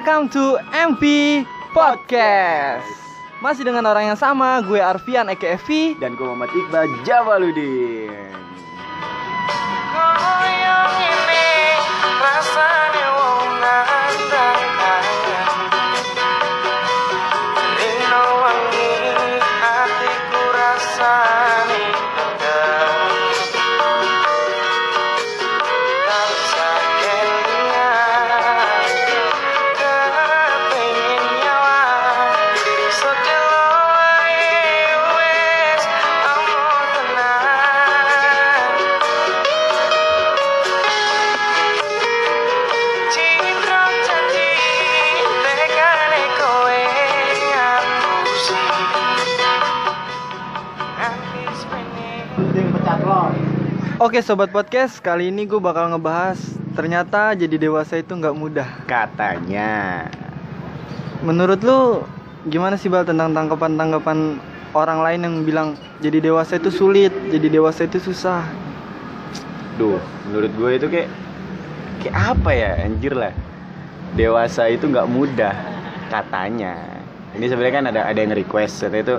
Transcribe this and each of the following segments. Welcome to MV Podcast. Masih dengan orang yang sama, gue Arfian aka V dan gue Muhammad Iqba Jawaludin. Kau yang ini rasanya wongan tangan. Dino wangi hatiku rasanya. Oke sobat podcast, kali ini gue bakal ngebahas ternyata jadi dewasa itu nggak mudah. Katanya. Menurut lu gimana sih Bal tentang tanggapan orang lain yang bilang jadi dewasa itu sulit, jadi dewasa itu susah? Duh, menurut gue itu kayak apa ya, anjir lah. Dewasa itu nggak mudah, katanya. Ini sebenarnya kan ada yang request katanya itu.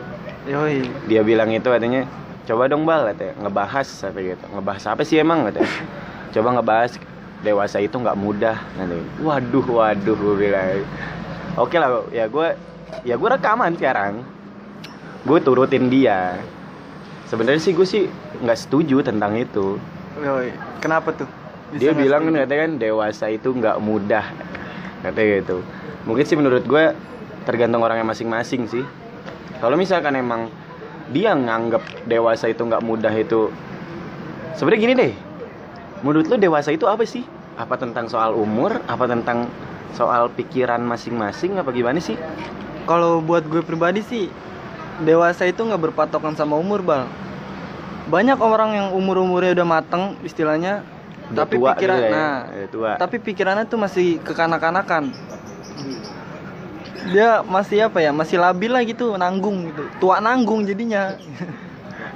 Yoi. Dia bilang itu katanya. Coba dong Bal, katanya, ngebahas apa sih emang, katanya. Coba ngebahas dewasa itu gak mudah, katanya. Waduh, gue bilang oke lah, ya gue rekaman sekarang. Gue turutin dia. Sebenarnya sih gue gak setuju tentang itu. Kenapa tuh? Dia bilang kan, katanya kan, dewasa itu gak mudah, katanya gitu. Mungkin sih menurut gue tergantung orangnya masing-masing sih. Kalau misalkan emang dia nganggap dewasa itu gak mudah itu. Sebenarnya gini deh, menurut lu dewasa itu apa sih? Apa tentang soal umur? Apa tentang soal pikiran masing-masing? Apa gimana sih? Kalau buat gue pribadi sih, dewasa itu gak berpatokan sama umur Bal. Banyak orang yang umur-umurnya udah mateng istilahnya, udah tapi tua pikiran, ya. Tapi pikirannya tuh masih kekanak-kanakan. Dia masih labil lah gitu, nanggung gitu, tua nanggung jadinya.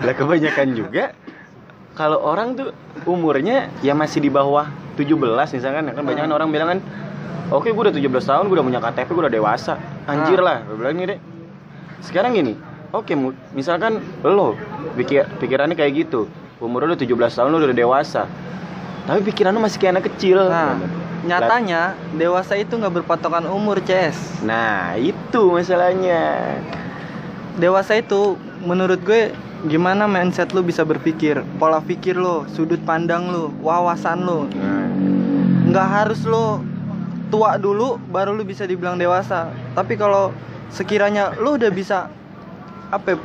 Lah kebanyakan juga kalau orang tuh umurnya ya masih di bawah 17 misalkan, kan banyak orang bilang kan, oke gue udah 17 tahun, gue udah punya KTP, gue udah dewasa. Anjir lah, gue bilang gini deh. Sekarang gini, oke misalkan lo pikirannya kayak gitu, umur lo 17 tahun lo udah dewasa, tapi pikiran lo masih kayak anak kecil. Nyatanya dewasa itu nggak berpatokan umur, Ces. Nah itu masalahnya. Dewasa itu menurut gue gimana mindset lu bisa berpikir, pola pikir lu, sudut pandang lu, wawasan lu. Nggak harus lu tua dulu baru lu bisa dibilang dewasa. Tapi kalau sekiranya lu udah bisa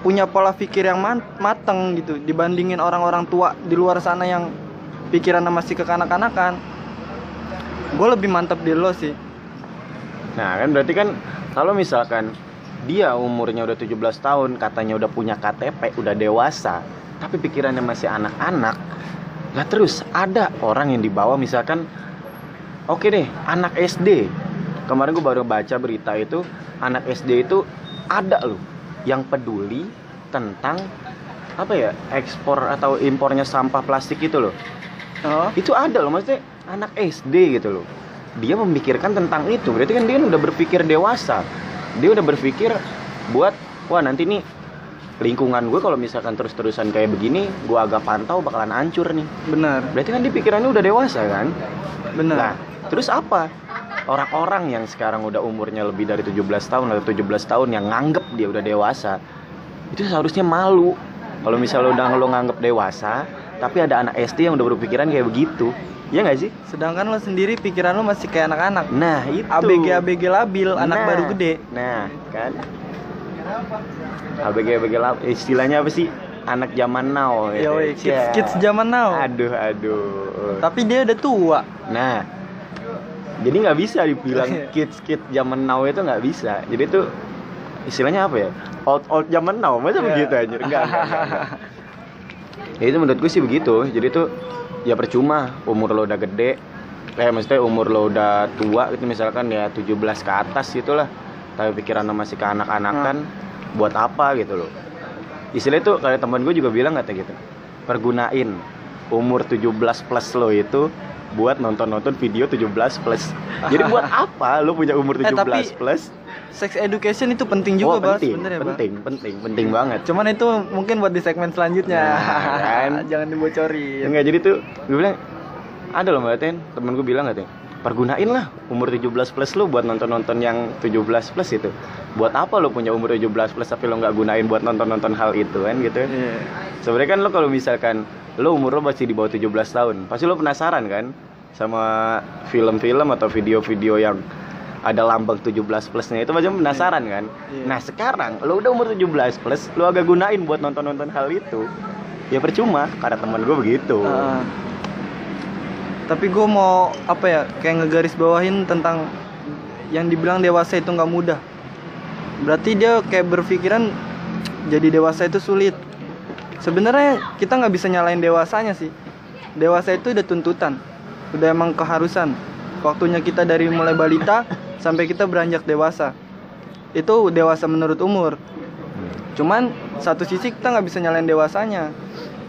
punya pola pikir yang mateng gitu, dibandingin orang-orang tua di luar sana yang pikirannya masih kekanak-kanakan, gue lebih mantap di lo sih. Nah kan berarti kan kalau misalkan dia umurnya udah 17 tahun, katanya udah punya KTP, udah dewasa, tapi pikirannya masih anak-anak. Nah terus ada orang yang dibawa misalkan, oke deh anak SD. Kemarin gue baru baca berita itu, anak SD itu ada loh yang peduli tentang ekspor atau impornya sampah plastik itu loh. Itu ada loh, maksudnya anak SD gitu loh. Dia memikirkan tentang itu. Berarti kan dia udah berpikir dewasa. Dia udah berpikir buat, wah nanti nih lingkungan gue kalau misalkan terus-terusan kayak begini, gue agak pantau bakalan hancur nih. Benar. Berarti kan dia pikirannya udah dewasa kan. Benar. Nah terus apa? Orang-orang yang sekarang udah umurnya lebih dari 17 tahun atau 17 tahun yang nganggep dia udah dewasa, itu seharusnya malu. Kalau misalnya udah lo nganggep dewasa tapi ada anak SD yang udah berpikiran kayak begitu, ya nggak sih? Sedangkan lo sendiri pikiran lo masih kayak anak-anak. Nah itu. ABG labil, anak baru gede. Nah kan. ABG labil, istilahnya apa sih? Anak zaman now. Ya weh, kids zaman now. Aduh. Tapi dia udah tua. Nah, jadi nggak bisa dibilang kids zaman now itu nggak bisa. Jadi tuh istilahnya apa ya? Old zaman now, masa begitu aja? Enggak. Ya itu menurut gue sih begitu. Jadi tuh ya percuma umur lo udah gede, maksudnya umur lo udah tua gitu misalkan ya 17 ke atas gitulah, tapi pikiran lo masih ke anak-anakan, buat apa gitu lo. Istilahnya tuh kayak teman gue juga bilang kata gitu, pergunain umur 17 plus lo itu buat nonton-nonton video 17+. Jadi buat apa lu punya umur 17+? Sex education itu penting juga, Bas, sebenarnya. Penting banget. Cuman itu mungkin buat di segmen selanjutnya. Nah, jangan dibocorin. Enggak, jadi tuh gue bilang ada loh Mbak Ten, temen gue bilang katanya, pergunain lah umur 17+ lu buat nonton-nonton yang 17+ itu. Buat apa lu punya umur 17+ tapi lu nggak gunain buat nonton-nonton hal itu kan gitu. Yeah. Sebenarnya kan lu kalau misalkan lu umur lu masih di bawah 17 tahun, pasti lu penasaran kan sama film-film atau video-video yang ada lambang 17+-nya itu macam penasaran kan. Yeah. Nah sekarang lu udah umur 17+, lu agak gunain buat nonton-nonton hal itu, ya percuma. Karena teman gue begitu. Tapi gue mau apa ya, kayak ngegaris bawahin tentang yang dibilang dewasa itu nggak mudah. Berarti dia kayak berpikiran jadi dewasa itu sulit. Sebenarnya kita nggak bisa nyalain dewasanya sih. Dewasa itu udah tuntutan, udah emang keharusan. Waktunya kita dari mulai balita sampai kita beranjak dewasa. Itu dewasa menurut umur. Cuman satu sisi kita nggak bisa nyalain dewasanya.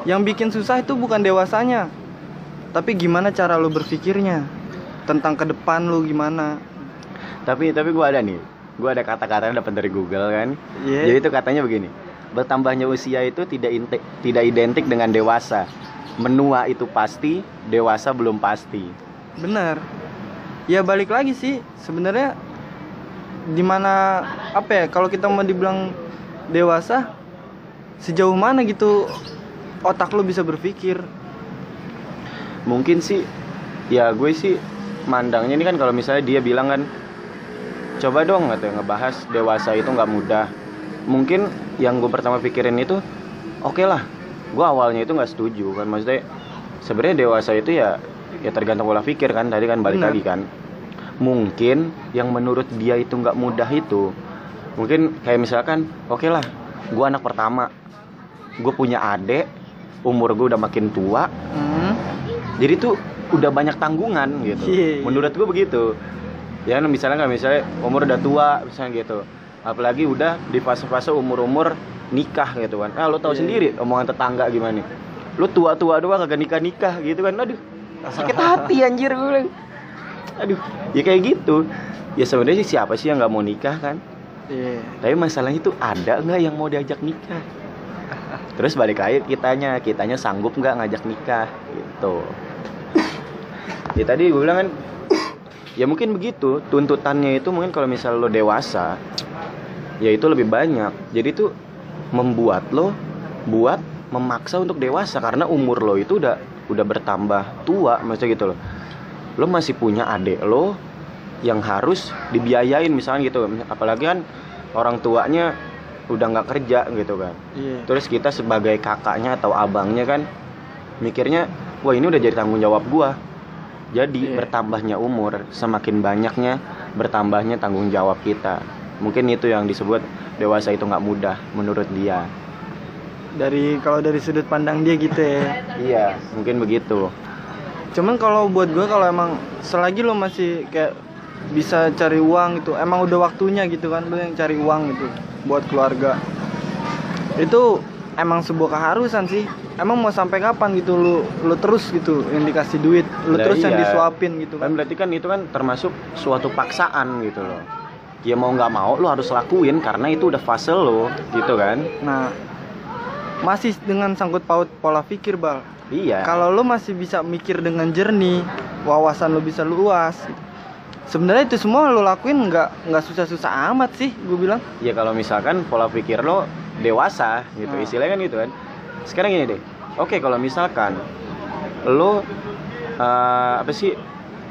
Yang bikin susah itu bukan dewasanya, tapi gimana cara lu berpikirnya tentang ke depan lu gimana. Tapi gue ada kata-kata yang dapat dari Google kan. Jadi itu katanya begini, bertambahnya usia itu tidak identik dengan dewasa. Menua itu pasti, dewasa belum pasti. Benar. Ya balik lagi sih sebenarnya, dimana apa ya, kalau kita mau dibilang dewasa sejauh mana gitu otak lu bisa berpikir. Mungkin sih, ya gue sih mandangnya ini kan kalau misalnya dia bilang kan, coba dong katanya ngebahas dewasa itu gak mudah. Mungkin yang gue pertama pikirin itu, oke lah, gue awalnya itu gak setuju kan. Maksudnya sebenarnya dewasa itu ya tergantung pola pikir kan, tadi kan balik lagi kan. Mungkin yang menurut dia itu gak mudah itu, mungkin kayak misalkan, oke lah, gue anak pertama, gue punya adik, umur gue udah makin tua. Jadi tuh udah banyak tanggungan gitu. Menurut gue begitu. Ya misalnya umur udah tua misalnya gitu. Apalagi udah di fase-fase umur-umur nikah gitu kan. Lo tahu sendiri omongan tetangga gimana nih. Lo tua-tua doang kagak nikah-nikah gitu kan. Aduh, sakit hati anjir gue bilang. Aduh, ya kayak gitu. Ya sebenarnya sih siapa sih yang enggak mau nikah kan? Tapi masalahnya tuh ada enggak yang mau diajak nikah? Terus balik lagi kitanya sanggup enggak ngajak nikah gitu. Ya tadi gue bilang kan, ya mungkin begitu tuntutannya itu. Mungkin kalau misal lo dewasa, ya itu lebih banyak. Jadi tuh membuat lo buat memaksa untuk dewasa, karena umur lo itu udah bertambah tua. Maksudnya gitu lo masih punya adik lo yang harus dibiayain misalnya gitu. Apalagi kan orang tuanya udah nggak kerja gitu kan. Terus kita sebagai kakaknya atau abangnya kan mikirnya, wah ini udah jadi tanggung jawab gua. Jadi bertambahnya umur, semakin banyaknya bertambahnya tanggung jawab kita. Mungkin itu yang disebut dewasa itu nggak mudah menurut dia. Kalau dari sudut pandang dia gitu ya. Iya, mungkin begitu. Cuman kalau buat gue, kalau emang selagi lo masih kayak bisa cari uang gitu, emang udah waktunya gitu kan lo yang cari uang gitu buat keluarga. Itu emang sebuah keharusan sih. Emang mau sampai kapan gitu lu terus gitu yang dikasih duit, yang disuapin gitu kan. Berarti kan itu kan termasuk suatu paksaan gitu loh. Ya mau nggak mau lu harus lakuin karena itu udah fase lo gitu kan. Nah, masih dengan sangkut paut pola pikir, Bal. Iya. Kalau lu masih bisa mikir dengan jernih, wawasan lu bisa luas. Sebenarnya itu semua lu lakuin nggak susah-susah amat sih, gue bilang. Ya kalau misalkan pola pikir lo dewasa gitu, istilahnya kan gitu kan. Sekarang gini deh, oke kalau misalkan lo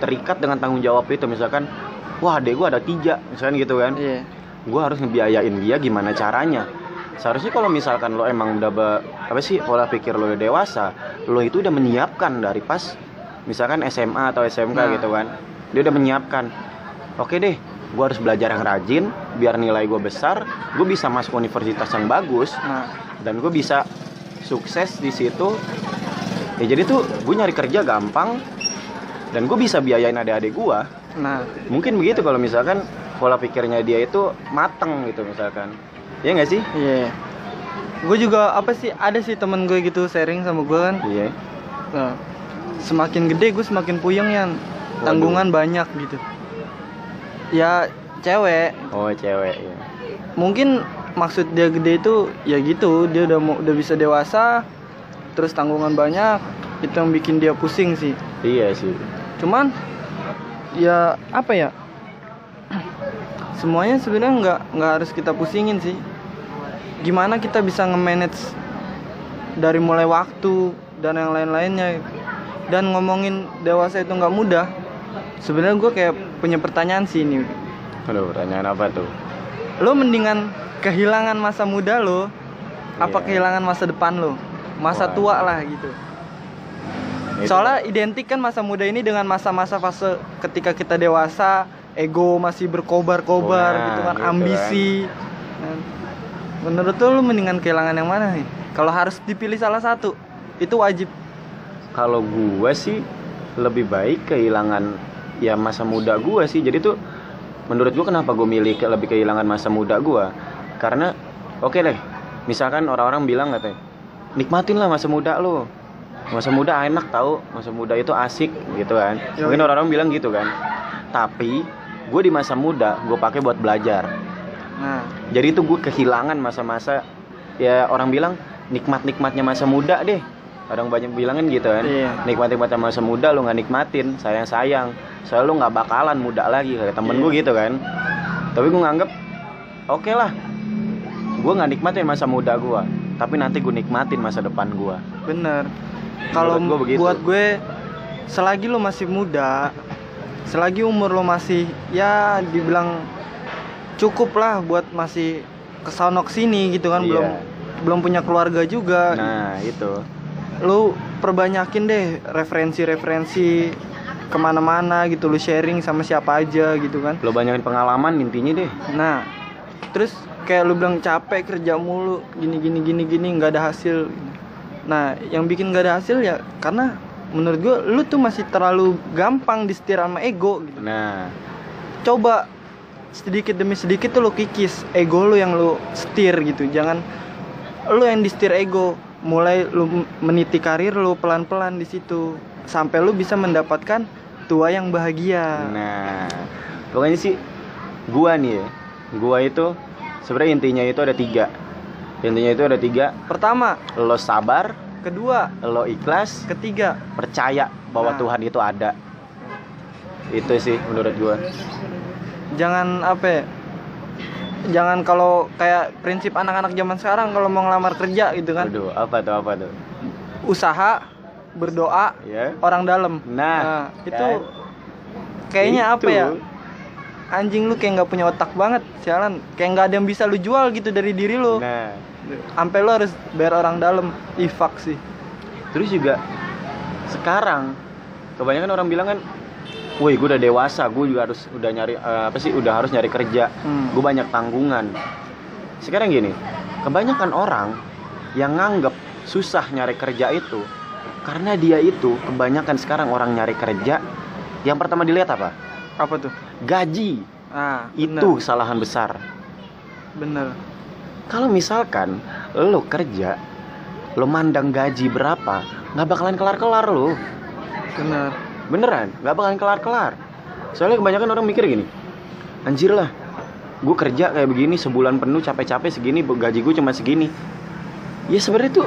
terikat dengan tanggung jawab itu. Misalkan, wah adek gue ada 3 misalkan gitu kan. Gue harus ngebiayain dia gimana caranya. Seharusnya kalau misalkan lo emang udah pola pikir lo udah dewasa, lo itu udah menyiapkan dari pas misalkan SMA atau SMK gitu kan. Dia udah menyiapkan, oke deh, gue harus belajar yang rajin biar nilai gue besar, gue bisa masuk universitas yang bagus, dan gue bisa sukses di situ. Ya jadi tuh gue nyari kerja gampang dan gue bisa biayain adik-adik gue. Nah, mungkin begitu kalau misalkan pola pikirnya dia itu mateng gitu misalkan. Iya nggak sih? Iya. Yeah. Gue juga ada sih temen gue gitu sharing sama gue kan. Iya. Yeah. Nah, semakin gede gue semakin puyeng ya, tanggungan banyak gitu. Ya cewek. Oh cewek ya. Mungkin maksud dia gede itu ya gitu, dia udah bisa dewasa, terus tanggungan banyak, itu yang bikin dia pusing sih. Iya sih. Cuman ya apa ya? Semuanya sebenarnya nggak harus kita pusingin sih. Gimana kita bisa nge-manage dari mulai waktu dan yang lain-lainnya. Dan ngomongin dewasa itu nggak mudah. Sebenarnya gue kayak punya pertanyaan sih ini. Aduh, pertanyaan apa tuh? Lo mendingan kehilangan masa muda lo, apa kehilangan masa depan lo? Masa tua lah gitu. Soalnya identik kan masa muda ini dengan masa-masa fase ketika kita dewasa, ego masih berkobar-kobar gitu kan, gitu ambisi. Kan. Menurut lu mendingan kehilangan yang mana nih? Kalau harus dipilih salah satu, itu wajib. Kalau gua sih lebih baik kehilangan ya masa muda gua sih. Jadi tuh menurut gua kenapa gua milih lebih kehilangan masa muda gua? Karena oke deh, misalkan orang-orang bilang katanya, nikmatin lah masa muda lo. Masa muda enak tahu, masa muda itu asik gitu kan. Mungkin orang-orang bilang gitu kan. Tapi gue di masa muda gue pakai buat belajar. Nah, jadi itu gue kehilangan masa-masa ya, orang bilang nikmat-nikmatnya masa muda deh. Orang banyak bilangin gitu kan. Iya. Nikmat-nikmatnya masa muda lu nggak nikmatin, sayang-sayang. Soalnya lu nggak bakalan muda lagi kayak temen gue gitu kan. Tapi gue nganggep oke lah. Gue nggak nikmatin masa muda gue, tapi nanti gue nikmatin masa depan gue. Bener. Kalau buat gue, selagi lu masih muda, selagi umur lo masih ya dibilang cukup lah buat masih kesana kesini gitu kan, belum punya keluarga juga. Nah itu lo perbanyakin deh referensi kemana-mana gitu, lo sharing sama siapa aja gitu kan, lo banyakin pengalaman intinya deh. Nah terus kayak lo bilang capek kerja mulu gini nggak ada hasil. Nah yang bikin nggak ada hasil ya karena menurut gue lu tuh masih terlalu gampang disetir sama ego gitu. Nah, coba sedikit demi sedikit tuh lu kikis ego lu yang lu setir gitu. Jangan lu yang disetir ego, mulai lu meniti karir lu pelan-pelan di situ sampai lu bisa mendapatkan tua yang bahagia. Nah, pokoknya sih gua nih ya. Gua itu sebenarnya intinya itu ada 3. Intinya itu ada 3. Pertama, lu sabar. Kedua, lo ikhlas. Ketiga, percaya bahwa Tuhan itu ada. Itu sih menurut gue. Jangan apa ya, jangan kalau kayak prinsip anak-anak zaman sekarang kalau mau ngelamar kerja gitu kan. Aduh, apa tuh? Usaha, berdoa, orang dalam. Nah itu kayaknya itu. Apa ya, anjing lu kayak gak punya otak banget, sialan. Kayak gak ada yang bisa lu jual gitu dari diri lu. Nah, sampai lu harus bayar orang dalam. Ifak sih. Terus juga sekarang kebanyakan orang bilang kan, woi gue udah dewasa, gue juga harus udah nyari harus nyari kerja. Gue banyak tanggungan. Sekarang gini, kebanyakan orang yang nganggep susah nyari kerja itu karena dia itu, kebanyakan sekarang orang nyari kerja yang pertama dilihat apa tuh? Gaji. Itu kesalahan besar. Bener. Kalau misalkan lo kerja, lo mandang gaji berapa, nggak bakalan kelar-kelar lo. Bener. Beneran, nggak bakalan kelar-kelar. Soalnya kebanyakan orang mikir gini, anjir lah, gue kerja kayak begini sebulan penuh capek-capek segini, gaji gue cuma segini. Ya sebenarnya tuh,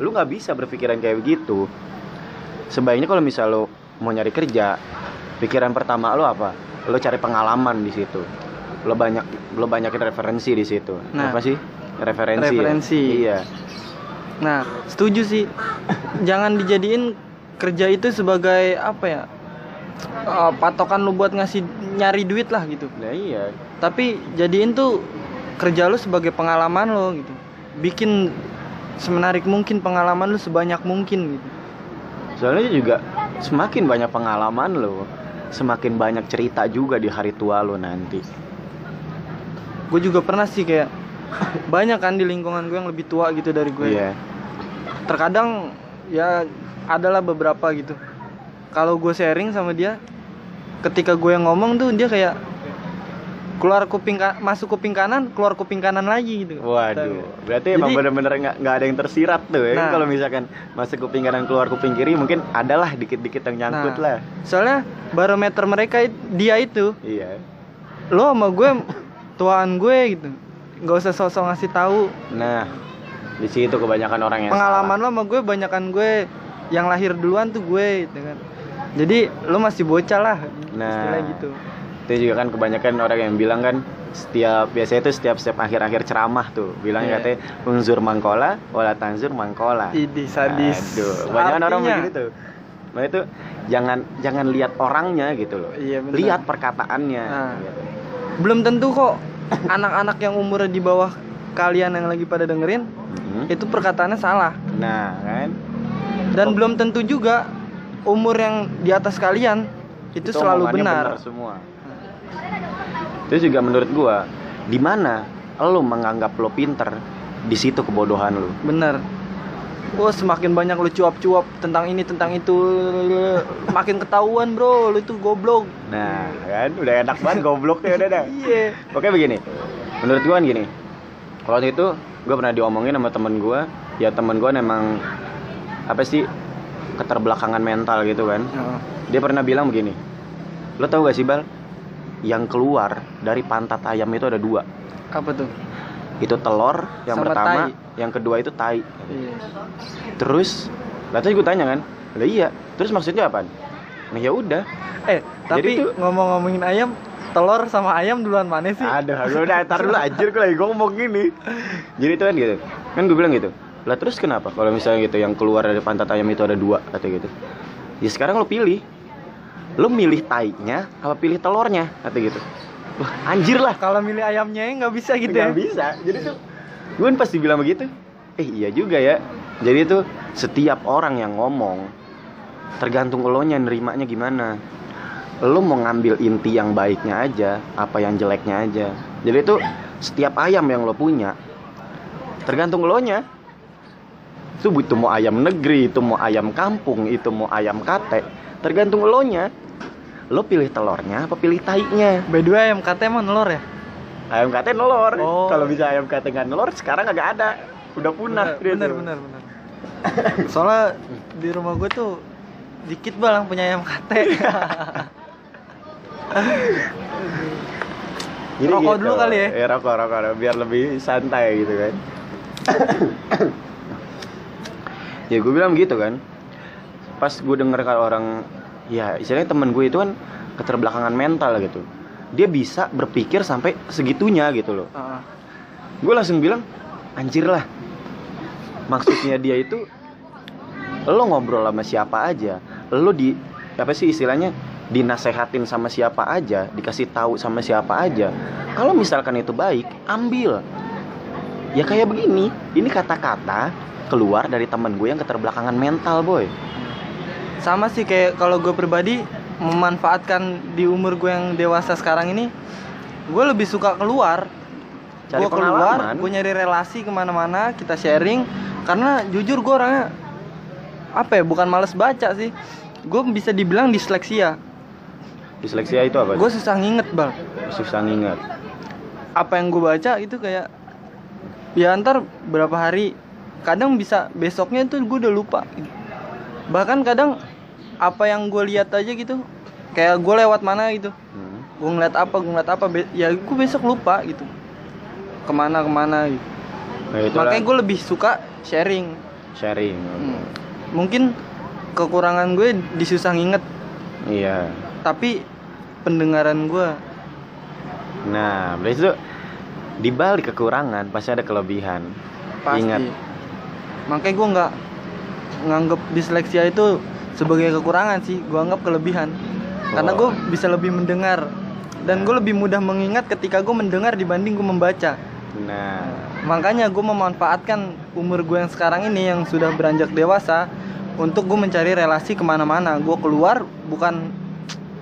lo nggak bisa berpikiran kayak begitu. Sebaiknya kalau misal lo mau nyari kerja, pikiran pertama lo apa? Lo cari pengalaman di situ. Lo banyakin referensi di situ. Nah, apa sih? Referensi. Ya? Iya. Nah, setuju sih. Jangan dijadiin kerja itu sebagai apa ya? Patokan lo buat nyari duit lah gitu. Nah, iya. Tapi jadiin tuh kerja lo sebagai pengalaman lo gitu. Bikin semenarik mungkin pengalaman lo sebanyak mungkin gitu. Soalnya juga semakin banyak pengalaman lo, semakin banyak cerita juga di hari tua lo nanti. Gue juga pernah sih kayak banyak kan di lingkungan gue yang lebih tua gitu dari gue. Yeah. Terkadang ya adalah beberapa gitu. Kalau gue sharing sama dia, ketika gue yang ngomong tuh dia kayak keluar kuping masuk kuping kanan, keluar kuping kanan lagi gitu. Waduh, berarti emang benar-benar nggak ada yang tersirat tuh ya. Nah, kalau misalkan masuk kuping kanan keluar kuping kiri mungkin adalah dikit-dikit yang nyangkut lah. Soalnya barometer mereka dia itu. Iya. Lo sama gue tuaan gue gitu. Nggak usah sosok ngasih tahu. Nah, di situ kebanyakan orang yang pengalaman salah. Lo sama gue banyakan gue yang lahir duluan tuh gue gitu kan. Jadi lo masih bocah lah. Nah, istilah gitu. Itu juga kan kebanyakan orang yang bilang kan biasanya itu setiap akhir-akhir ceramah tuh bilangnya katanya unzur mangkola wala tanzur mangkola. Idih sadis. Aduh, banyak orang begitu tuh. Nah itu jangan lihat orangnya gitu loh. Iya, lihat perkataannya. Nah, gitu. Belum tentu kok anak-anak yang umurnya di bawah kalian yang lagi pada dengerin itu perkataannya salah. Nah, kan. Dan belum tentu juga umur yang di atas kalian itu selalu benar semua. Itu juga menurut gua, di mana lo menganggap lo pinter, di situ kebodohan lo. Bener. Wah, semakin banyak lo cuap-cuap tentang ini tentang itu, makin ketahuan bro, lo itu goblok. Nah, kan udah enak banget gobloknya udah dah. Iya. Oke begini, menurut gua kan gini. Kalau itu gua pernah diomongin sama temen gua, ya temen gua memang apa sih keterbelakangan mental gitu kan. Dia pernah bilang begini, lo tau gak sih Bal? Yang keluar dari pantat ayam itu ada dua. Apa tuh? Itu telur yang sama pertama, tai. Yang kedua itu tai. Iya. Terus, lalu gue tanya kan, lah iya. Terus maksudnya apaan? Nah ya udah. Tapi tuh, ngomongin ayam, telur sama ayam duluan mana sih? Aduh, gue udah tar dulu anjir gue lagi ngomong gini. Jadi itu kan gitu, kan gue bilang gitu. Lah terus kenapa? Kalau misalnya gitu, yang keluar dari pantat ayam itu ada dua, kata gitu. Ya sekarang lo pilih. Lo milih tainya apa pilih telurnya atau gitu. Wah, anjir lah. Kalau milih ayamnya nggak bisa gitu ya. Nggak bisa. Jadi tuh gue pasti bilang begitu. Iya juga ya. Jadi tuh setiap orang yang ngomong tergantung elonya nerimanya gimana. Lo mau ngambil inti yang baiknya aja, apa yang jeleknya aja. Jadi tuh setiap ayam yang lo punya tergantung elonya. Itu mau ayam negeri, itu mau ayam kampung, itu mau ayam kate, tergantung elonya. Lo pilih telurnya apa pilih tainya? By the way ayam kate emang nolor ya? Ayam kate nolor. Oh. Kalau bisa ayam kate nggak nolor sekarang agak ada. Udah punah. Bener. Soalnya di rumah gue tuh dikit balang punya ayam kate. Rokok gitu. Dulu kali ya? Ya rokok biar lebih santai gitu kan. Ya gue bilang gitu kan. Pas gue denger kalau orang, ya istilahnya temen gue itu kan keterbelakangan mental gitu. Dia bisa berpikir sampai segitunya gitu loh. Gue langsung bilang, anjir lah. Maksudnya dia itu, lo ngobrol sama siapa aja, lo di apa sih istilahnya, dinasehatin sama siapa aja, dikasih tahu sama siapa aja. Kalau misalkan itu baik, ambil. Ya kayak begini, ini kata-kata keluar dari temen gue yang keterbelakangan mental boy. Sama sih kayak kalau gue pribadi memanfaatkan di umur gue yang dewasa sekarang ini, gue lebih suka keluar. Gue keluar, gue nyari relasi kemana-mana, kita sharing. Karena jujur gue orangnya bukan males baca sih. Gue bisa dibilang disleksia. Disleksia itu apa? Gue susah nginget bang. Susah nginget. Apa yang gue baca itu kayak ya ntar berapa hari, kadang bisa besoknya tuh gue udah lupa. Bahkan kadang apa yang gue lihat aja gitu, kayak gue lewat mana gitu, gue ngeliat apa, ya gue besok lupa gitu, kemana gitu. Nah, makanya gue lebih suka sharing. Mungkin kekurangan gue disusah nginget. Iya. Tapi pendengaran gue. Nah, berarti tuh di balik kekurangan pasti ada kelebihan. Pasti. Ingat. Makanya gue nggak nganggep disleksia itu sebagai kekurangan sih, gue anggap kelebihan. Karena gue bisa lebih mendengar dan gue lebih mudah mengingat ketika gue mendengar dibanding gue membaca. Nah, makanya gue memanfaatkan umur gue yang sekarang ini yang sudah beranjak dewasa untuk gue mencari relasi kemana-mana. Gue keluar bukan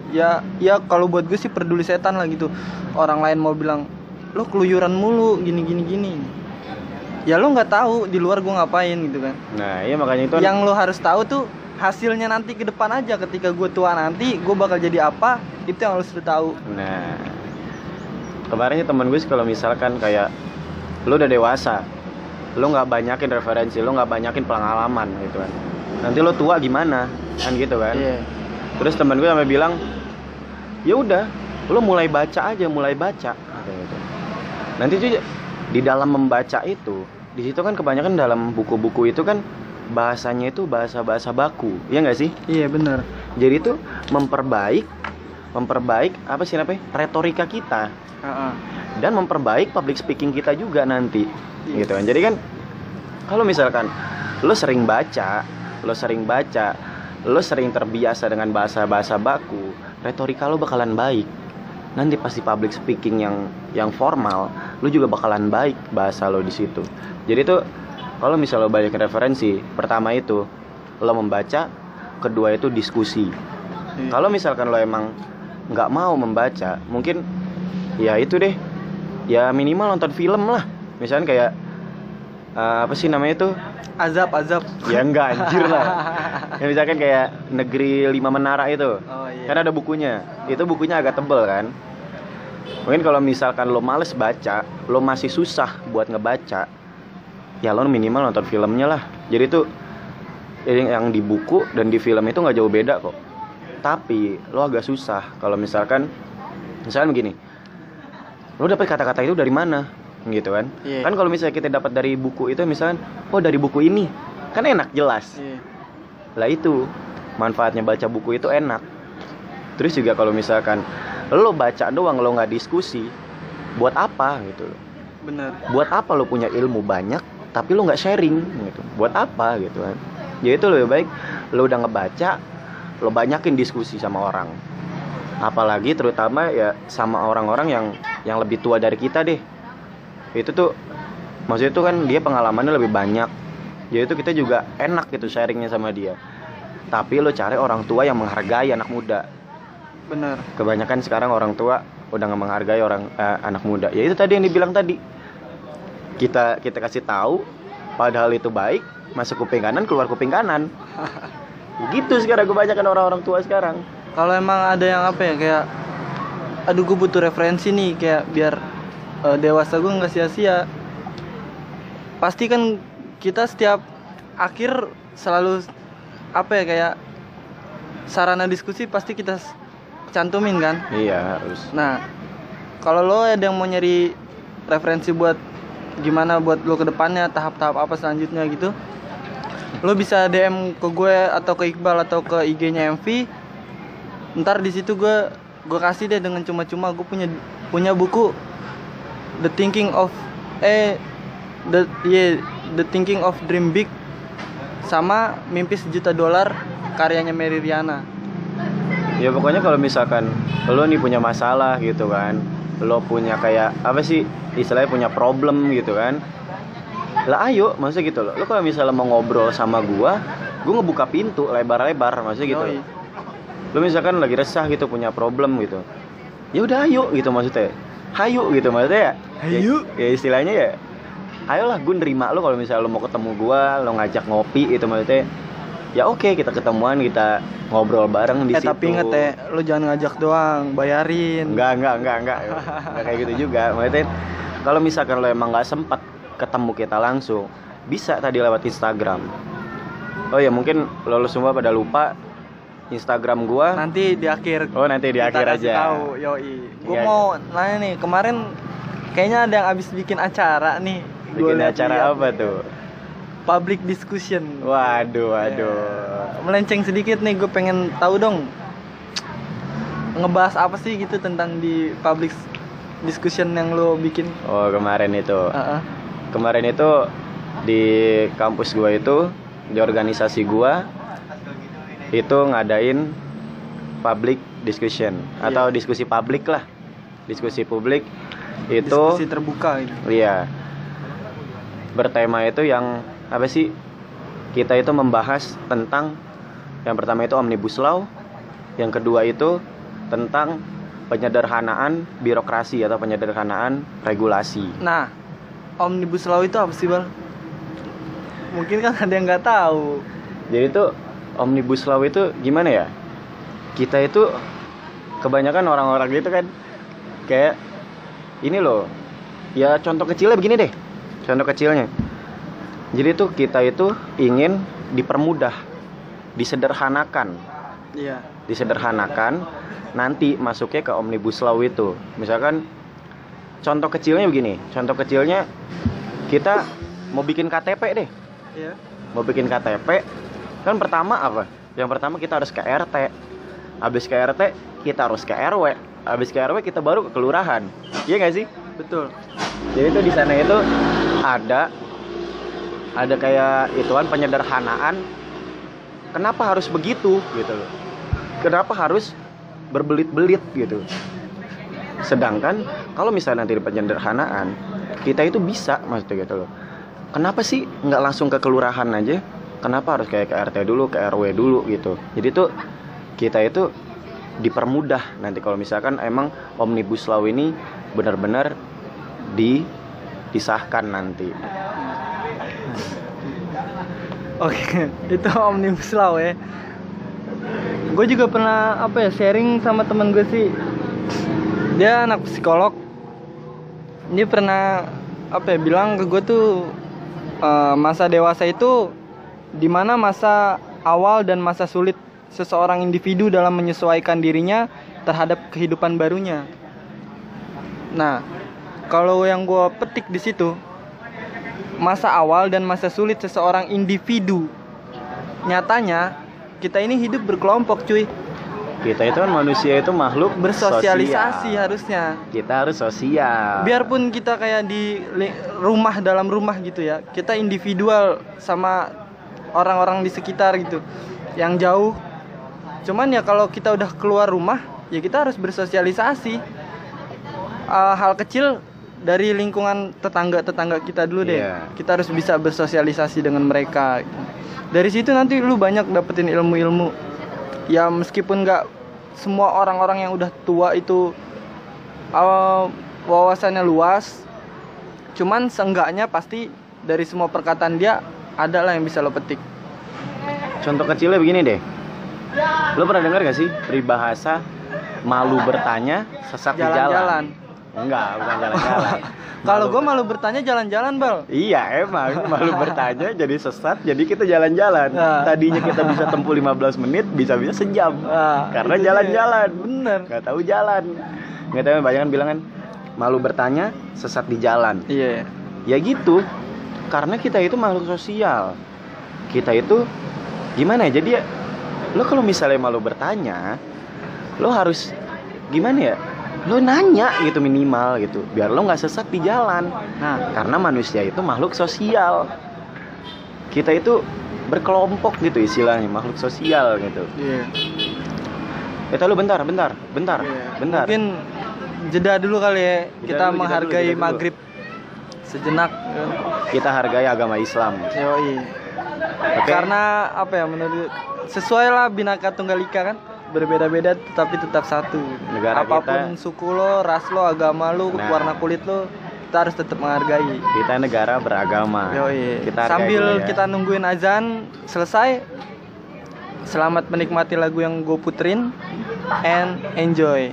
ya kalau buat gue sih peduli setan lah gitu. Orang lain mau bilang lo keluyuran mulu gini. Ya lo nggak tahu di luar gue ngapain gitu kan. Nah iya makanya itu yang lo harus tahu tuh hasilnya nanti ke depan aja. Ketika gue tua nanti gue bakal jadi apa, itu yang lo harus tahu. Nah Kemarin temen gue kalau misalkan kayak lu udah dewasa, lu nggak banyakin referensi, lu nggak banyakin pengalaman gitu kan, nanti lu tua gimana kan gitu kan. Yeah. Terus temen gue sampai bilang, ya udah lu mulai baca aja, mulai baca gitu. Nanti juga di dalam membaca itu, di situ kan kebanyakan dalam buku-buku itu kan bahasanya itu bahasa-bahasa baku, ya nggak sih? Iya, benar. Jadi itu memperbaik apa sih namanya, retorika kita. Dan memperbaik public speaking kita juga nanti, gitu kan. Jadi kan kalau misalkan lo sering baca, lo sering terbiasa dengan bahasa-bahasa baku, retorika lo bakalan baik. Nanti pasti public speaking yang formal, lo juga bakalan baik bahasa lo di situ. Jadi tuh kalau misalnya lo banyak referensi, pertama itu lo membaca, kedua itu diskusi. Kalau misalkan lo emang nggak mau membaca, mungkin ya itu deh, ya minimal nonton film lah. Misalnya kayak apa sih namanya tuh, Azab. Ya enggak, anjir lah. Ya misalkan kayak Negeri Lima Menara itu. Oh, iya. Kan ada bukunya. Itu bukunya agak tebel kan. Mungkin kalau misalkan lo males baca, lo masih susah buat ngebaca, ya lo minimal nonton filmnya lah. Jadi tuh yang di buku dan di film itu gak jauh beda kok. Tapi lo agak susah kalau misalkan begini, lo dapet kata-kata itu dari mana, gitu kan? Yeah. Kan kalau misalnya kita dapat dari buku itu, misalkan, oh dari buku ini, kan enak jelas. Yeah. Lah itu manfaatnya baca buku itu enak. Terus juga kalau misalkan lo baca doang lo nggak diskusi, buat apa gitu? Bener. Buat apa lo punya ilmu banyak tapi lo nggak sharing gitu? Buat apa gitu kan? Jadi itu lebih baik lo udah ngebaca, lo banyakin diskusi sama orang. Apalagi terutama ya sama orang-orang yang lebih tua dari kita deh. Itu tuh maksudnya tuh kan dia pengalamannya lebih banyak. Jadi itu kita juga enak gitu sharingnya sama dia. Tapi lo cari orang tua yang menghargai anak muda. Bener. Kebanyakan sekarang orang tua udah gak menghargai anak muda. Ya itu tadi yang dibilang tadi. Kita kasih tahu padahal itu baik, masuk kuping kanan, keluar kuping kanan. Gitu sekarang kebanyakan orang-orang tua sekarang. Kalau emang ada yang apa ya, kayak aduh gue butuh referensi nih, kayak biar dewasa gue gak sia-sia. Pasti kan kita setiap akhir selalu apa ya, kayak sarana diskusi pasti kita cantumin kan. Iya, harus. Nah, kalau lo ada yang mau nyari referensi buat gimana buat lo ke depannya, tahap-tahap apa selanjutnya gitu, lo bisa DM ke gue atau ke Iqbal atau ke IG-nya MV. Ntar di situ gue kasih deh dengan cuma-cuma, gue punya buku The Thinking of Dream Big sama Mimpi $1.000.000 karyanya Mary Riana. Ya pokoknya kalau misalkan lo nih punya masalah gitu kan, lo punya kayak apa sih istilahnya, punya problem gitu kan, lah ayo maksudnya gitu lo kalau misalnya mau ngobrol sama gue ngebuka pintu lebar-lebar maksudnya gitu. Oh, iya. Lo misalkan lagi resah gitu, punya problem gitu, ya udah ayo gitu maksudnya, hayu gitu maksudnya ya istilahnya ya, ayolah gue nerima lo kalau misalnya lo mau ketemu gue, lo ngajak ngopi gitu maksudnya, ya oke, kita ketemuan, kita ngobrol bareng di situ. Tapi inget ya, lo jangan ngajak doang, bayarin. Enggak kayak gitu juga maksudnya. Kalau misalkan lo emang nggak sempat ketemu kita langsung, bisa tadi lewat Instagram. Oh ya mungkin lo semua pada lupa Instagram gua. Nanti di akhir. Oh, nanti di akhir aja. Tahu, yoi. Gua ya, mau nanya nih, kemarin kayaknya ada yang abis bikin acara nih. Bikin acara apa tuh? Public discussion. Waduh. Ya. Melenceng sedikit nih, gua pengen tahu dong. Ngebahas apa sih gitu tentang di public discussion yang lo bikin? Oh, kemarin itu. Kemarin itu di kampus gua itu, di organisasi gua itu ngadain public discussion atau diskusi publik lah. Diskusi publik itu diskusi terbuka gitu. Iya. Bertema itu yang apa sih? Kita itu membahas tentang yang pertama itu Omnibus Law, yang kedua itu tentang penyederhanaan birokrasi atau penyederhanaan regulasi. Nah, Omnibus Law itu apa sih, Bang? Mungkin kan ada yang enggak tahu. Jadi itu Omnibus Law itu gimana ya? Kita itu kebanyakan orang-orang gitu kan, kayak ini loh. Ya contoh kecilnya begini deh. Contoh kecilnya. Jadi tuh kita itu ingin dipermudah, disederhanakan. Iya. Disederhanakan nanti masuknya ke Omnibus Law itu. Misalkan contoh kecilnya begini. Contoh kecilnya kita mau bikin KTP deh. Iya. Mau bikin KTP kan pertama apa? Yang pertama kita harus ke RT. Habis ke RT kita harus ke RW. Habis ke RW kita baru ke kelurahan. Iya enggak sih? Betul. Jadi itu di sana itu ada kayak ituan penyederhanaan. Kenapa harus begitu gitu loh. Kenapa harus berbelit-belit gitu. Sedangkan kalau misalnya nanti di penyederhanaan, kita itu bisa maksudnya gitu loh. Kenapa sih nggak langsung ke kelurahan aja? Kenapa harus kayak ke RT dulu, ke RW dulu gitu. Jadi tuh kita itu dipermudah nanti kalau misalkan emang Omnibus Law ini benar-benar disahkan nanti. Oke, itu Omnibus Law ya. Gue juga pernah sharing sama teman gue sih. Dia anak psikolog. Dia pernah bilang ke gue tuh masa dewasa itu di mana masa awal dan masa sulit seseorang individu dalam menyesuaikan dirinya terhadap kehidupan barunya. Nah, kalau yang gue petik di situ, masa awal dan masa sulit seseorang individu. Nyatanya kita ini hidup berkelompok, cuy. Kita itu kan manusia itu makhluk bersosialisasi sosial. Harusnya. Kita harus sosial. Biarpun kita kayak di rumah, dalam rumah gitu ya. Kita individual sama orang-orang di sekitar gitu, yang jauh. Cuman ya kalau kita udah keluar rumah, ya kita harus bersosialisasi. Hal kecil dari lingkungan tetangga-tetangga kita dulu deh. Yeah. Kita harus bisa bersosialisasi dengan mereka. Dari situ nanti lu banyak dapetin ilmu-ilmu. Ya meskipun nggak semua orang-orang yang udah tua itu wawasannya luas, cuman seenggaknya pasti dari semua perkataan dia ada lah yang bisa lo petik. Contoh kecilnya begini deh. Lo pernah dengar gak sih peribahasa malu bertanya sesak di jalan? Enggak, bukan jalan-jalan. Kalau gue malu bertanya jalan-jalan, Bal. Iya, emang malu bertanya jadi sesat, jadi kita jalan-jalan. Tadinya kita bisa tempuh 15 menit, bisa-bisa sejam. Karena jalan-jalan. Bener. Gak tahu jalan. Gak tahu, banyak kan bilang kan malu bertanya sesat di jalan. Iya. Ya gitu. Karena kita itu makhluk sosial. Kita itu gimana ya? Jadi ya, lo kalau misalnya malu bertanya, lo harus gimana ya? Lo nanya gitu minimal gitu, biar lo nggak sesat di jalan. Nah, karena manusia itu makhluk sosial. Kita itu berkelompok gitu istilahnya, makhluk sosial gitu. Iya. Yeah. Lo bentar. Mungkin jeda dulu kali ya. Kita menghargai maghrib sejenak. Kita hargai agama Islam. Yoi. Okay. Karena menurut sesuai lah Bineka Tunggal Ika kan, berbeda-beda tetapi tetap satu. Negara apapun kita, suku lo, ras lo, agama lo, warna kulit lo, kita harus tetap menghargai. Kita negara beragama. Yoi. Kita sambil kita nungguin azan selesai, selamat menikmati lagu yang gue puterin and enjoy.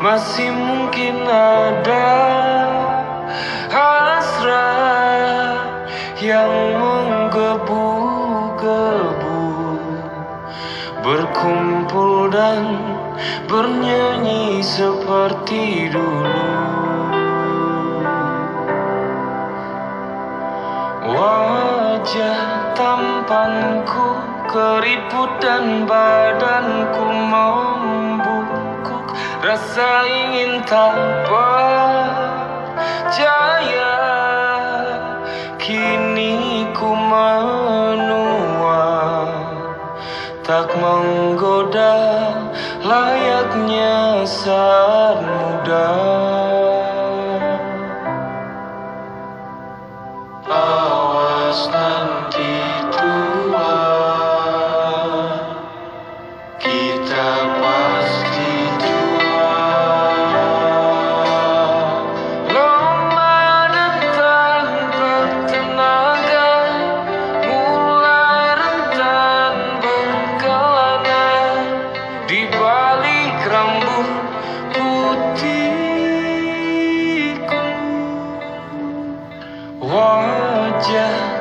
Masih mungkin ada hasrat yang menggebu-gebu, berkumpul dan bernyanyi seperti dulu. Wajah tampanku keriput dan badanku membungkuk, rasa ingin tak percaya, kini ku menua, tak menggoda layaknya saat muda.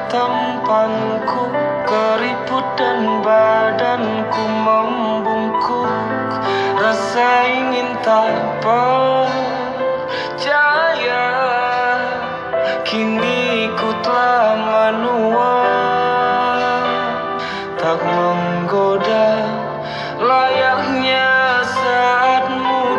Tampanku keriput dan badanku membungkuk, rasa ingin tak percaya. Kini ku telah menua, tak menggoda layaknya saat muda.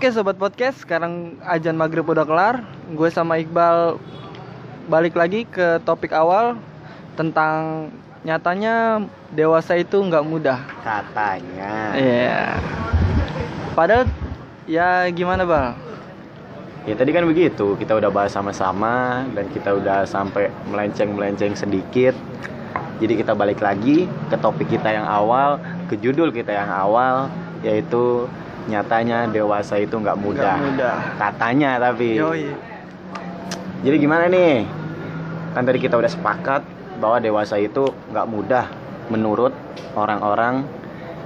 Oke sobat podcast, sekarang azan maghrib udah kelar. Gue sama Iqbal balik lagi ke topik awal tentang nyatanya dewasa itu nggak mudah. Katanya. Iya. Padahal ya gimana Bal? Ya tadi kan begitu, kita udah bahas sama-sama dan kita udah sampai melenceng-melenceng sedikit. Jadi kita balik lagi ke topik kita yang awal, ke judul kita yang awal, yaitu nyatanya dewasa itu nggak mudah. Katanya tapi. Yoi. Jadi gimana nih? Kan tadi kita udah sepakat bahwa dewasa itu nggak mudah menurut orang-orang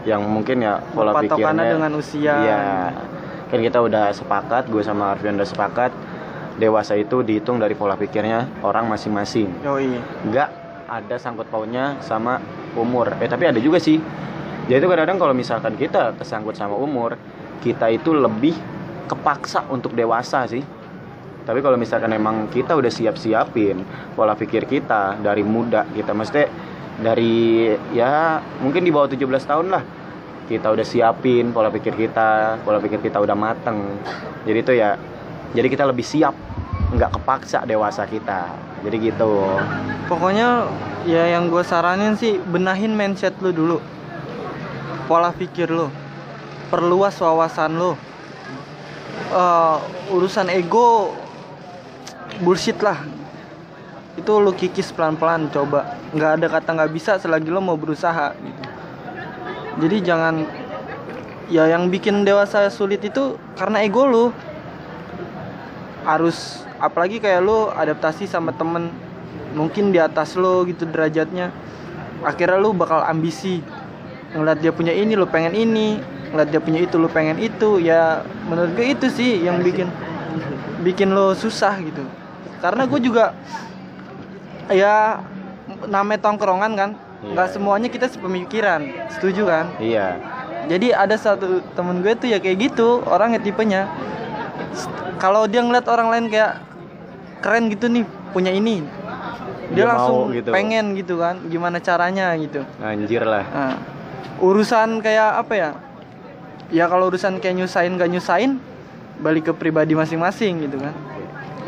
yang mungkin ya pola pikirnya dengan usia. Iya. Kan kita udah sepakat, gue sama Arfian udah sepakat, dewasa itu dihitung dari pola pikirnya orang masing-masing. Yoi. Nggak ada sangkut pautnya sama umur. Tapi ada juga sih. Jadi itu kadang-kadang kalau misalkan kita kesangkut sama umur, kita itu lebih kepaksa untuk dewasa sih. Tapi kalau misalkan emang kita udah siap-siapin pola pikir kita dari muda, kita mesti dari ya mungkin di bawah 17 tahun lah. kita udah siapin, pola pikir kita udah mateng. Jadi itu ya, jadi kita lebih siap, nggak kepaksa dewasa kita. Jadi gitu. Pokoknya ya yang gue saranin sih, benahin mindset lu dulu, pola pikir lu, perluas wawasan lu. Urusan ego bullshit lah, itu lu kikis pelan-pelan, coba. Nggak ada kata nggak bisa selagi lu mau berusaha gitu. Jadi jangan, ya yang bikin dewasa sulit itu karena ego lu. Harus, apalagi kayak lu adaptasi sama temen mungkin di atas lu gitu derajatnya, akhirnya lu bakal ambisi, ngeliat dia punya ini lu pengen ini, ngeliat dia punya itu lu pengen itu. Ya menurut gue itu sih yang bikin lu susah gitu. Karena gue juga ya namanya tongkrongan kan, nggak semuanya kita sepemikiran, setuju kan? Iya. Jadi ada satu temen gue tuh ya kayak gitu orangnya, tipenya. Kalau dia ngeliat orang lain kayak keren gitu nih, punya ini, dia langsung gitu, pengen gitu kan, gimana caranya gitu. Anjir lah. Nah, urusan kayak apa ya? Ya kalau urusan kayak nyusahin gak nyusahin, balik ke pribadi masing-masing gitu kan.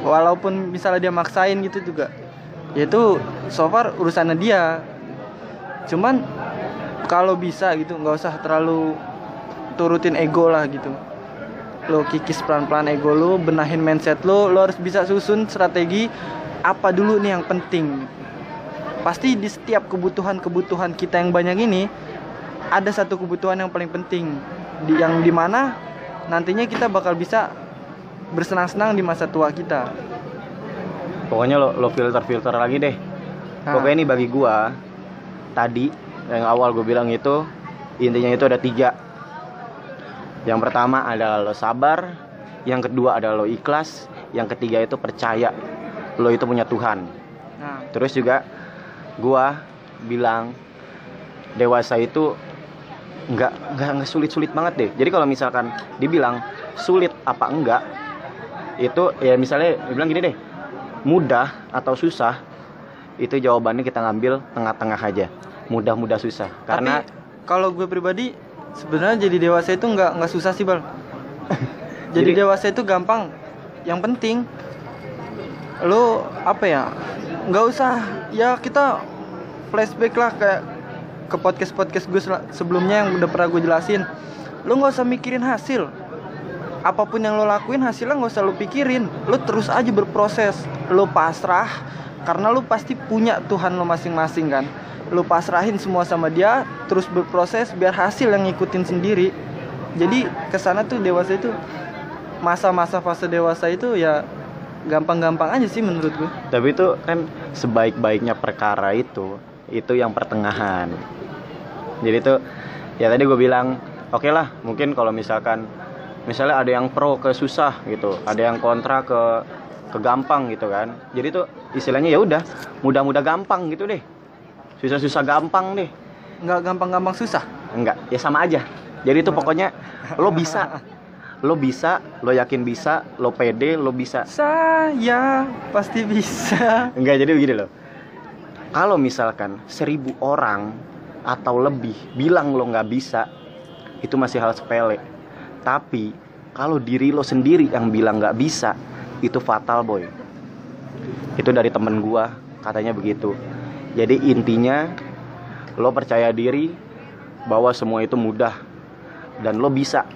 Walaupun misalnya dia maksain gitu juga, yaitu so far urusannya dia. Cuman kalau bisa gitu nggak usah terlalu turutin ego lah gitu. Lo kikis pelan-pelan ego lo, benahin mindset lo. Lo harus bisa susun strategi apa dulu nih yang penting. Pasti di setiap kebutuhan kita yang banyak ini ada satu kebutuhan yang paling penting, yang dimana nantinya kita bakal bisa bersenang-senang di masa tua kita. Pokoknya lo filter lagi deh. Pokoknya ini bagi gua tadi yang awal gua bilang itu, intinya itu ada 3. Yang pertama adalah lo sabar, yang kedua adalah lo ikhlas, yang ketiga itu percaya lo itu punya Tuhan. Terus juga gua bilang dewasa itu nggak sulit-sulit banget deh. Jadi kalau misalkan dibilang sulit apa enggak, itu ya misalnya dibilang gini deh, mudah atau susah, itu jawabannya kita ngambil tengah-tengah aja, mudah-mudah susah. Karena tapi kalau gue pribadi sebenarnya jadi dewasa itu nggak susah sih Bal. jadi dewasa itu gampang. Yang penting lo apa ya, nggak usah ya, kita flashback lah kayak ke podcast gue sebelumnya yang udah pernah gue jelasin. Lo nggak usah mikirin hasil. Apapun yang lo lakuin hasilnya gak usah lo pikirin. Lo terus aja berproses. Lo pasrah, karena lo pasti punya Tuhan lo masing-masing kan. Lo pasrahin semua sama dia, terus berproses biar hasil yang ngikutin sendiri. Jadi kesana tuh dewasa itu, masa-masa fase dewasa itu ya gampang-gampang aja sih menurut gue. Tapi itu kan sebaik-baiknya perkara itu yang pertengahan. Jadi tuh ya tadi gue bilang oke lah, mungkin kalau misalnya ada yang pro ke susah gitu, ada yang kontra ke gampang gitu kan. Jadi tuh istilahnya ya udah mudah-mudah gampang gitu deh, susah-susah gampang deh. Nggak gampang-gampang susah. Enggak, ya sama aja. Jadi tuh pokoknya lo bisa, lo yakin bisa, lo pede, lo bisa. Saya pasti bisa. Enggak, jadi begini loh. Kalau misalkan 1000 orang atau lebih bilang lo nggak bisa, itu masih hal sepele. Tapi kalau diri lo sendiri yang bilang nggak bisa, itu fatal boy. Itu dari temen gua katanya begitu. Jadi intinya lo percaya diri bahwa semua itu mudah dan lo bisa.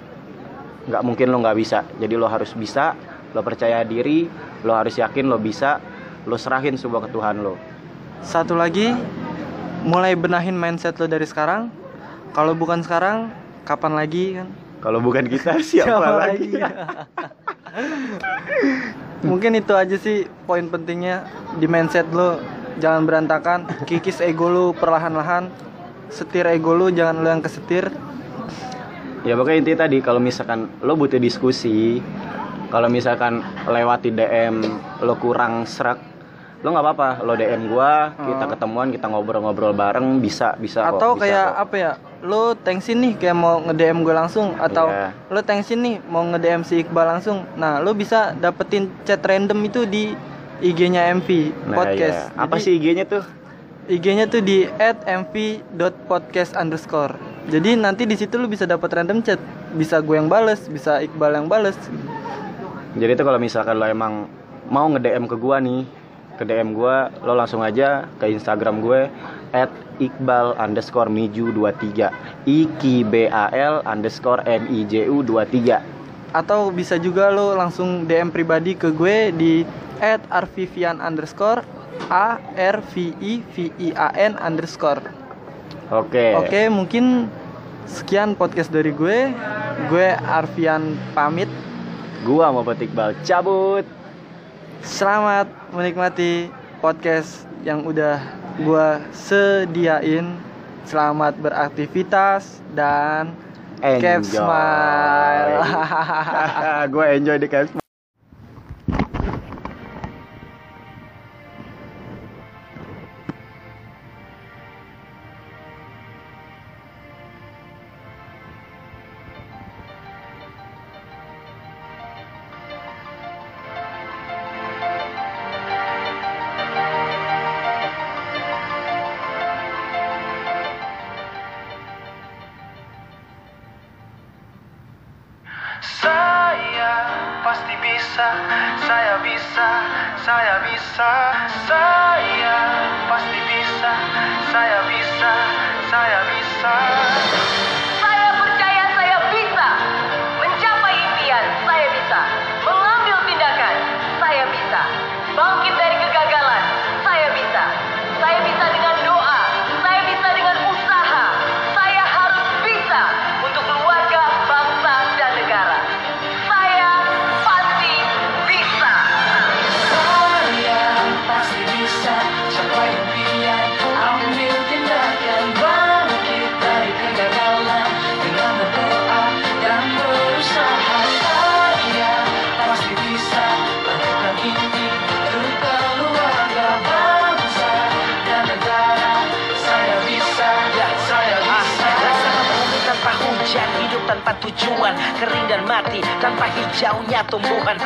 Nggak mungkin lo nggak bisa. Jadi lo harus bisa. Lo percaya diri. Lo harus yakin lo bisa. Lo serahin semua ke Tuhan lo. Satu lagi, mulai benahin mindset lo dari sekarang. Kalau bukan sekarang, kapan lagi kan? Kalau bukan kita siapa lagi? Mungkin itu aja sih poin pentingnya. Di mindset lo jangan berantakan, kikis ego lo perlahan-lahan, setir ego lo, jangan lo yang kesetir. Ya pokoknya intinya tadi, kalau misalkan lo butuh diskusi, kalau misalkan lewat DM lo kurang serak, lo nggak apa-apa, lo DM gua, kita ketemuan, kita ngobrol-ngobrol bareng, bisa. Atau kok, kayak bisa, kok. Apa ya? Lo tensin nih kayak mau nge-DM gue langsung, atau lo tensin nih mau nge-DM si Iqbal langsung. Nah, lo bisa dapetin chat random itu di IG-nya MV Podcast. Apa sih IG-nya tuh? IG-nya tuh di @mv.project_. Jadi nanti di situ lu bisa dapat random chat, bisa gue yang bales, bisa Iqbal yang bales. Jadi itu kalau misalkan lo emang mau nge-DM ke gue nih, ke DM gue, lo langsung aja ke Instagram gue @iqbal_miju23, iqbal_miju23. Atau bisa juga lo langsung DM pribadi ke gue di @arvivian_, arvivian_. Oke, mungkin sekian podcast dari gue. Gue Arfian pamit. Gue Muhammad Iqbal cabut. Selamat menikmati podcast yang udah gue sediain. Selamat beraktivitas dan enjoy. Cap smile. Gue enjoy di cap smile. Tujuan kering dan mati tanpa hijaunya tumbuhan.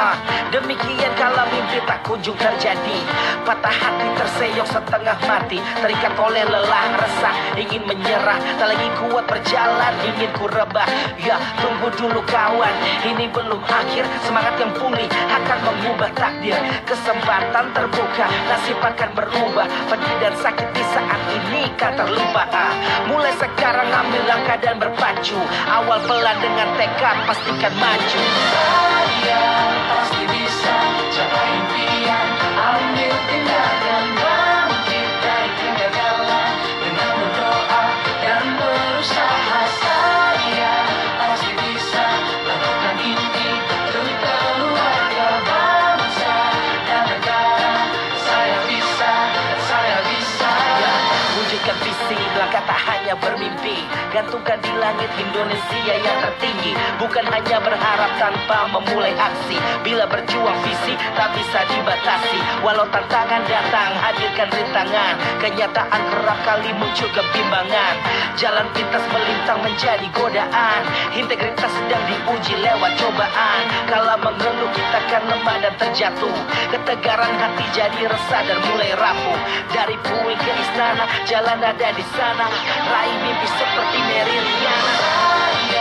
Demikian kalau mimpi tak kunjung terjadi, patah hati terseyok setengah mati, terikat oleh lelah resah ingin menyerah, tak lagi kuat berjalan ingin ku rebah. Ya tunggu dulu kawan, ini belum akhir, semangat yang pulih akan mengubah takdir, kesempatan terbuka nasib akan berubah, pedih dan sakit di saat ini kan terlupa. Mulai sekarang ambil langkah dan berpacu, awal pelan dengan tekad pastikan maju. Saya pasti bisa capai impian, ambil tindakan bangkit dari kegagalan dengan berdoa dan berusaha. Saya pasti bisa lakukan ini untuk keluarga, bangsa dan negara. Saya bisa wujudkan visi, langkah tak hanya bermimpi, gantungkan di langit Indonesia yang tertinggi. Bukan hanya berharap tanpa memulai aksi, bila berjuang visi tak bisa dibatasi. Walau tantangan datang hadirkan rintangan, kenyataan kerap kali muncul kebimbangan. Jalan pintas melintang menjadi godaan, integritas sedang diuji lewat cobaan. Kalau mengeluh kita kan lemah dan terjatuh, ketegaran hati jadi resah dan mulai rapuh. Dari puing ke istana, jalan ada di sana, raih mimpi seperti Mary Riana.